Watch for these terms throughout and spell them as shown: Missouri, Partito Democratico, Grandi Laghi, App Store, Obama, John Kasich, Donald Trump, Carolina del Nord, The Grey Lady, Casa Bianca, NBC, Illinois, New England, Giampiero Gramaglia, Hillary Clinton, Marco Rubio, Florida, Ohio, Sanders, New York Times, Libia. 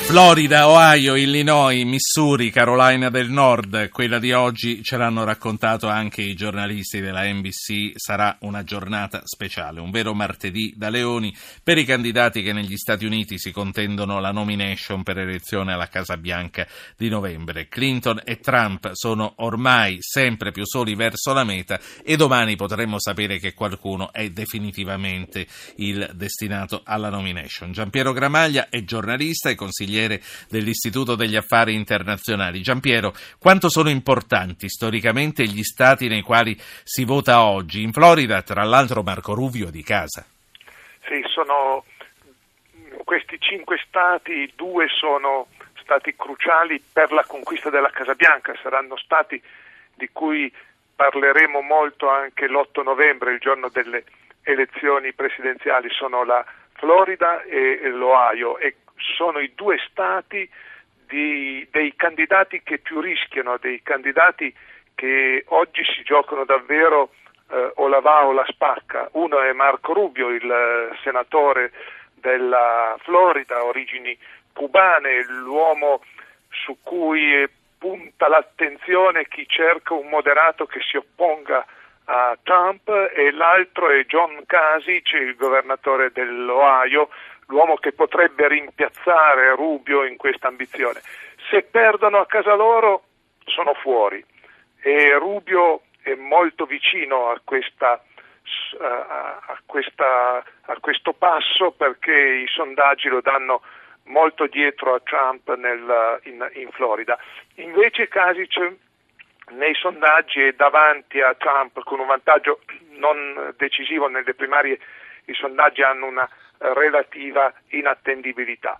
Florida, Ohio, Illinois, Missouri, Carolina del Nord, quella di oggi ce l'hanno raccontato anche i giornalisti della NBC, sarà una giornata speciale, un vero martedì da leoni per i candidati che negli Stati Uniti si contendono la nomination per elezione alla Casa Bianca di novembre. Clinton e Trump sono ormai sempre più soli verso la meta e domani potremmo sapere che qualcuno è definitivamente il destinato alla nomination. Giampiero Gramaglia è giornalista e consigliere dell'Istituto degli Affari Internazionali. Giampiero, quanto sono importanti storicamente gli stati nei quali si vota oggi? In Florida, tra l'altro, Marco Rubio di casa. Sì, sono questi 5 stati, 2 sono stati cruciali per la conquista della Casa Bianca, saranno stati di cui parleremo molto anche l'8 novembre, il giorno delle elezioni presidenziali, sono la Florida e l'Ohio, e sono i 2 stati dei candidati che più rischiano, dei candidati che oggi si giocano davvero o la va o la spacca. Uno è Marco Rubio, il senatore della Florida, origini cubane, l'uomo su cui punta l'attenzione chi cerca un moderato che si opponga a Trump, e l'altro è John Kasich, il governatore dell'Ohio, l'uomo che potrebbe rimpiazzare Rubio in questa ambizione. Se perdono a casa loro sono fuori, e Rubio è molto vicino a questo passo, perché i sondaggi lo danno molto dietro a Trump in Florida. Invece Kasich nei sondaggi è davanti a Trump con un vantaggio non decisivo. Nelle primarie i sondaggi hanno una relativa inattendibilità,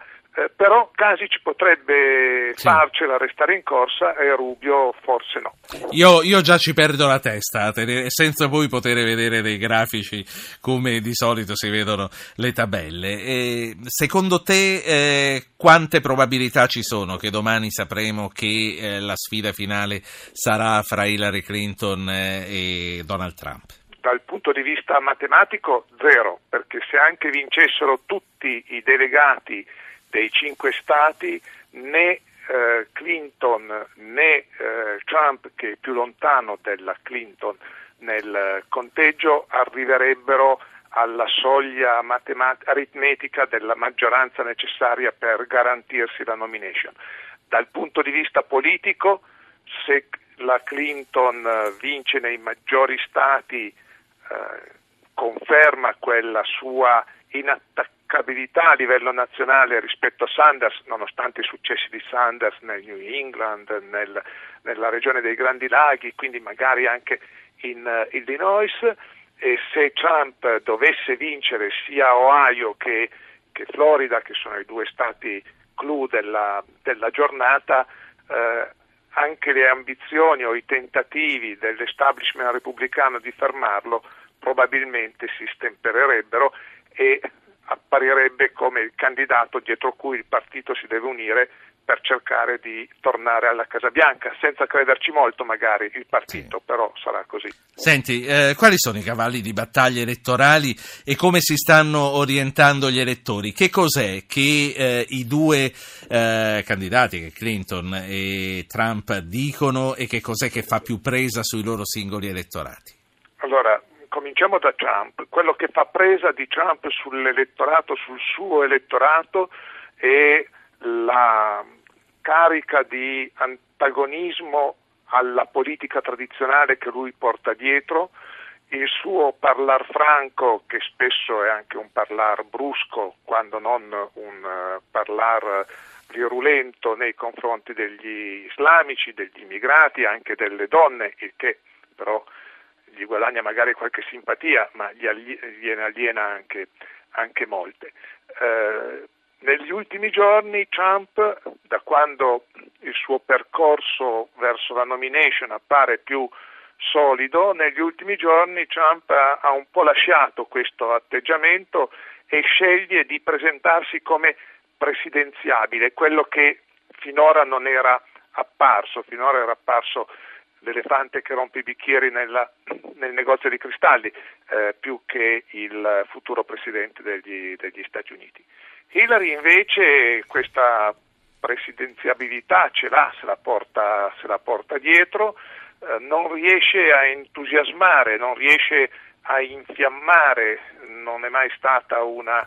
però Kasich potrebbe farcela, restare in corsa, e Rubio forse no. Io già ci perdo la testa a tenere, senza poi poter vedere dei grafici come di solito si vedono le tabelle. E secondo te quante probabilità ci sono che domani sapremo che la sfida finale sarà fra Hillary Clinton e Donald Trump? Dal punto di vista matematico, 0, perché se anche vincessero tutti i delegati dei 5 stati, né Clinton né Trump, che è più lontano della Clinton nel conteggio, arriverebbero alla soglia aritmetica della maggioranza necessaria per garantirsi la nomination. Dal punto di vista politico, se la Clinton vince nei maggiori stati, conferma quella sua inattaccabilità a livello nazionale rispetto a Sanders, nonostante i successi di Sanders nel New England, nella regione dei Grandi Laghi, quindi magari anche in Illinois. E se Trump dovesse vincere sia Ohio che Florida, che sono i 2 stati clou della giornata, anche le ambizioni o i tentativi dell'establishment repubblicano di fermarlo probabilmente si stempererebbero, e apparirebbe come il candidato dietro cui il partito si deve unire per cercare di tornare alla Casa Bianca, senza crederci molto magari il partito, sì. Però sarà così. Senti, quali sono i cavalli di battaglia elettorali e come si stanno orientando gli elettori? Che cos'è che i 2 candidati, che Clinton e Trump, dicono, e che cos'è che fa più presa sui loro singoli elettorati? Allora, cominciamo da Trump. Quello che fa presa di Trump sull'elettorato, sul suo elettorato, è la carica di antagonismo alla politica tradizionale che lui porta dietro, il suo parlar franco, che spesso è anche un parlar brusco, quando non un parlar virulento nei confronti degli islamici, degli immigrati, anche delle donne, il che però gli guadagna magari qualche simpatia, ma gliene aliena anche molte. Negli ultimi giorni Trump, da quando il suo percorso verso la nomination appare più solido, negli ultimi giorni Trump ha un po' lasciato questo atteggiamento e sceglie di presentarsi come presidenziabile, quello che finora non era apparso, finora era apparso l'elefante che rompe i bicchieri nel negozio di cristalli, più che il futuro presidente degli Stati Uniti. Hillary invece questa presidenziabilità ce l'ha, se la porta dietro, non riesce a entusiasmare, non riesce a infiammare, non è mai stata una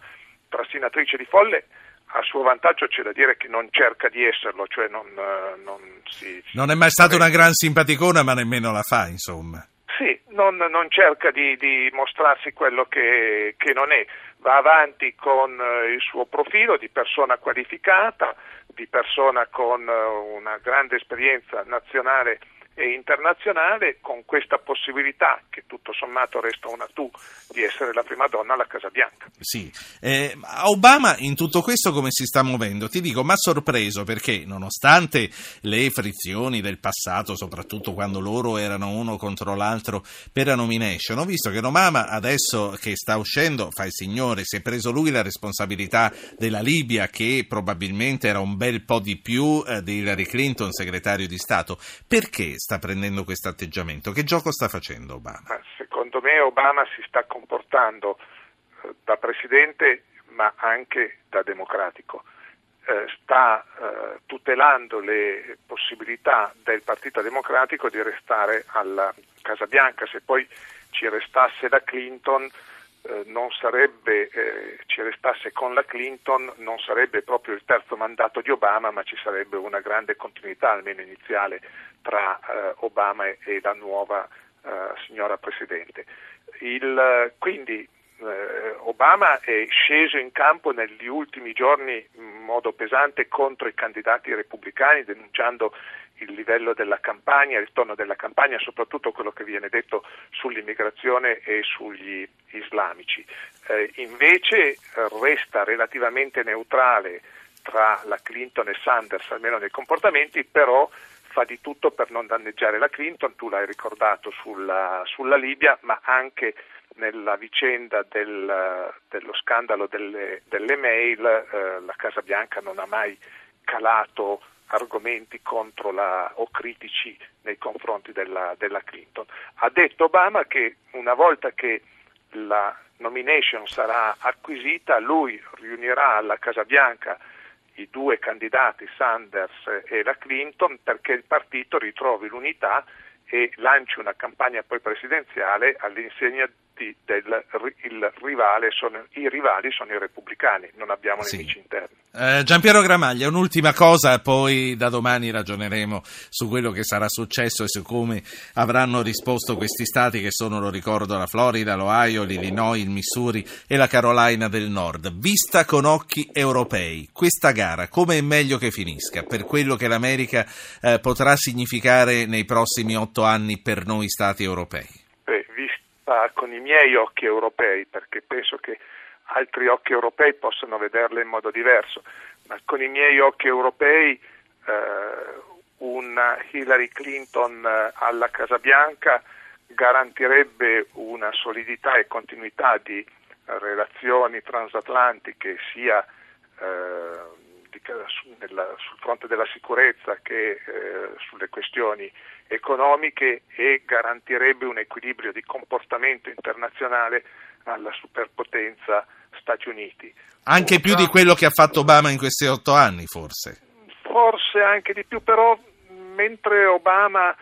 trascinatrice di folle. A suo vantaggio c'è da dire che non cerca di esserlo, cioè non è mai stata una gran simpaticona, ma nemmeno la fa, insomma. Sì, non cerca di mostrarsi quello che non è, va avanti con il suo profilo di persona qualificata, di persona con una grande esperienza nazionale e internazionale, con questa possibilità, che tutto sommato resta una di essere la prima donna alla Casa Bianca. Sì, Obama in tutto questo come si sta muovendo? Ti dico, m'ha sorpreso perché nonostante le frizioni del passato, soprattutto quando loro erano uno contro l'altro per la nomination, ho visto che Obama adesso che sta uscendo fa il signore, si è preso lui la responsabilità della Libia, che probabilmente era un bel po' di più di Hillary Clinton, segretario di Stato. Perché sta prendendo questo atteggiamento? Che gioco sta facendo Obama? Secondo me Obama si sta comportando da presidente ma anche da democratico, sta tutelando le possibilità del Partito Democratico di restare alla Casa Bianca. Se poi ci restasse da Clinton non sarebbe proprio il terzo mandato di Obama, ma ci sarebbe una grande continuità, almeno iniziale, tra Obama e la nuova signora Presidente. Quindi Obama è sceso in campo negli ultimi giorni in modo pesante contro i candidati repubblicani, denunciando il livello della campagna, il tono della campagna, soprattutto quello che viene detto sull'immigrazione e sugli islamici. Invece resta relativamente neutrale tra la Clinton e Sanders, almeno nei comportamenti, però fa di tutto per non danneggiare la Clinton, tu l'hai ricordato sulla Libia, ma anche nella vicenda dello scandalo delle mail, la Casa Bianca non ha mai calato argomenti o critici nei confronti della Clinton. Ha detto Obama che una volta che la nomination sarà acquisita, lui riunirà alla Casa Bianca i due candidati, Sanders e la Clinton, perché il partito ritrovi l'unità e lanci una campagna poi presidenziale all'insegna i rivali sono i repubblicani, non abbiamo nemici interni. Giampiero Gramaglia, un'ultima cosa, poi da domani ragioneremo su quello che sarà successo e su come avranno risposto questi stati che sono, lo ricordo, la Florida, l'Ohio, l'Illinois, il Missouri e la Carolina del Nord. Vista con occhi europei, questa gara come è meglio che finisca per quello che l'America potrà significare nei prossimi 8 anni per noi stati europei? Con i miei occhi europei, perché penso che altri occhi europei possano vederle in modo diverso, ma con i miei occhi europei una Hillary Clinton alla Casa Bianca garantirebbe una solidità e continuità di relazioni transatlantiche sia sul fronte della sicurezza che sulle questioni economiche, e garantirebbe un equilibrio di comportamento internazionale alla superpotenza Stati Uniti. Anche più di quello che ha fatto Obama in questi 8 anni, forse? Forse anche di più, però mentre Obama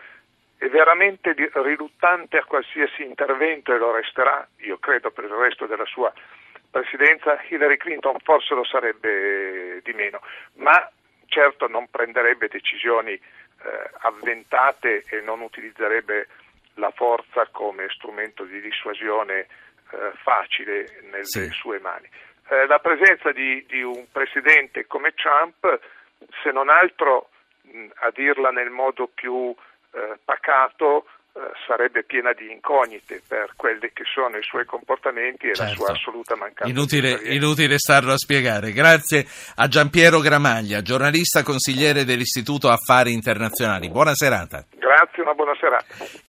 è veramente riluttante a qualsiasi intervento, e lo resterà, io credo, per il resto della sua presidenza, Hillary Clinton forse lo sarebbe di meno, ma certo non prenderebbe decisioni avventate e non utilizzerebbe la forza come strumento di dissuasione facile nelle sue mani. La presenza di un presidente come Trump, se non altro, a dirla nel modo più pacato, sarebbe piena di incognite per quelli che sono i suoi comportamenti e la sua assoluta mancanza. Inutile starlo a spiegare. Grazie a Giampiero Gramaglia, giornalista consigliere dell'Istituto Affari Internazionali. Buona serata. Grazie, una buona serata.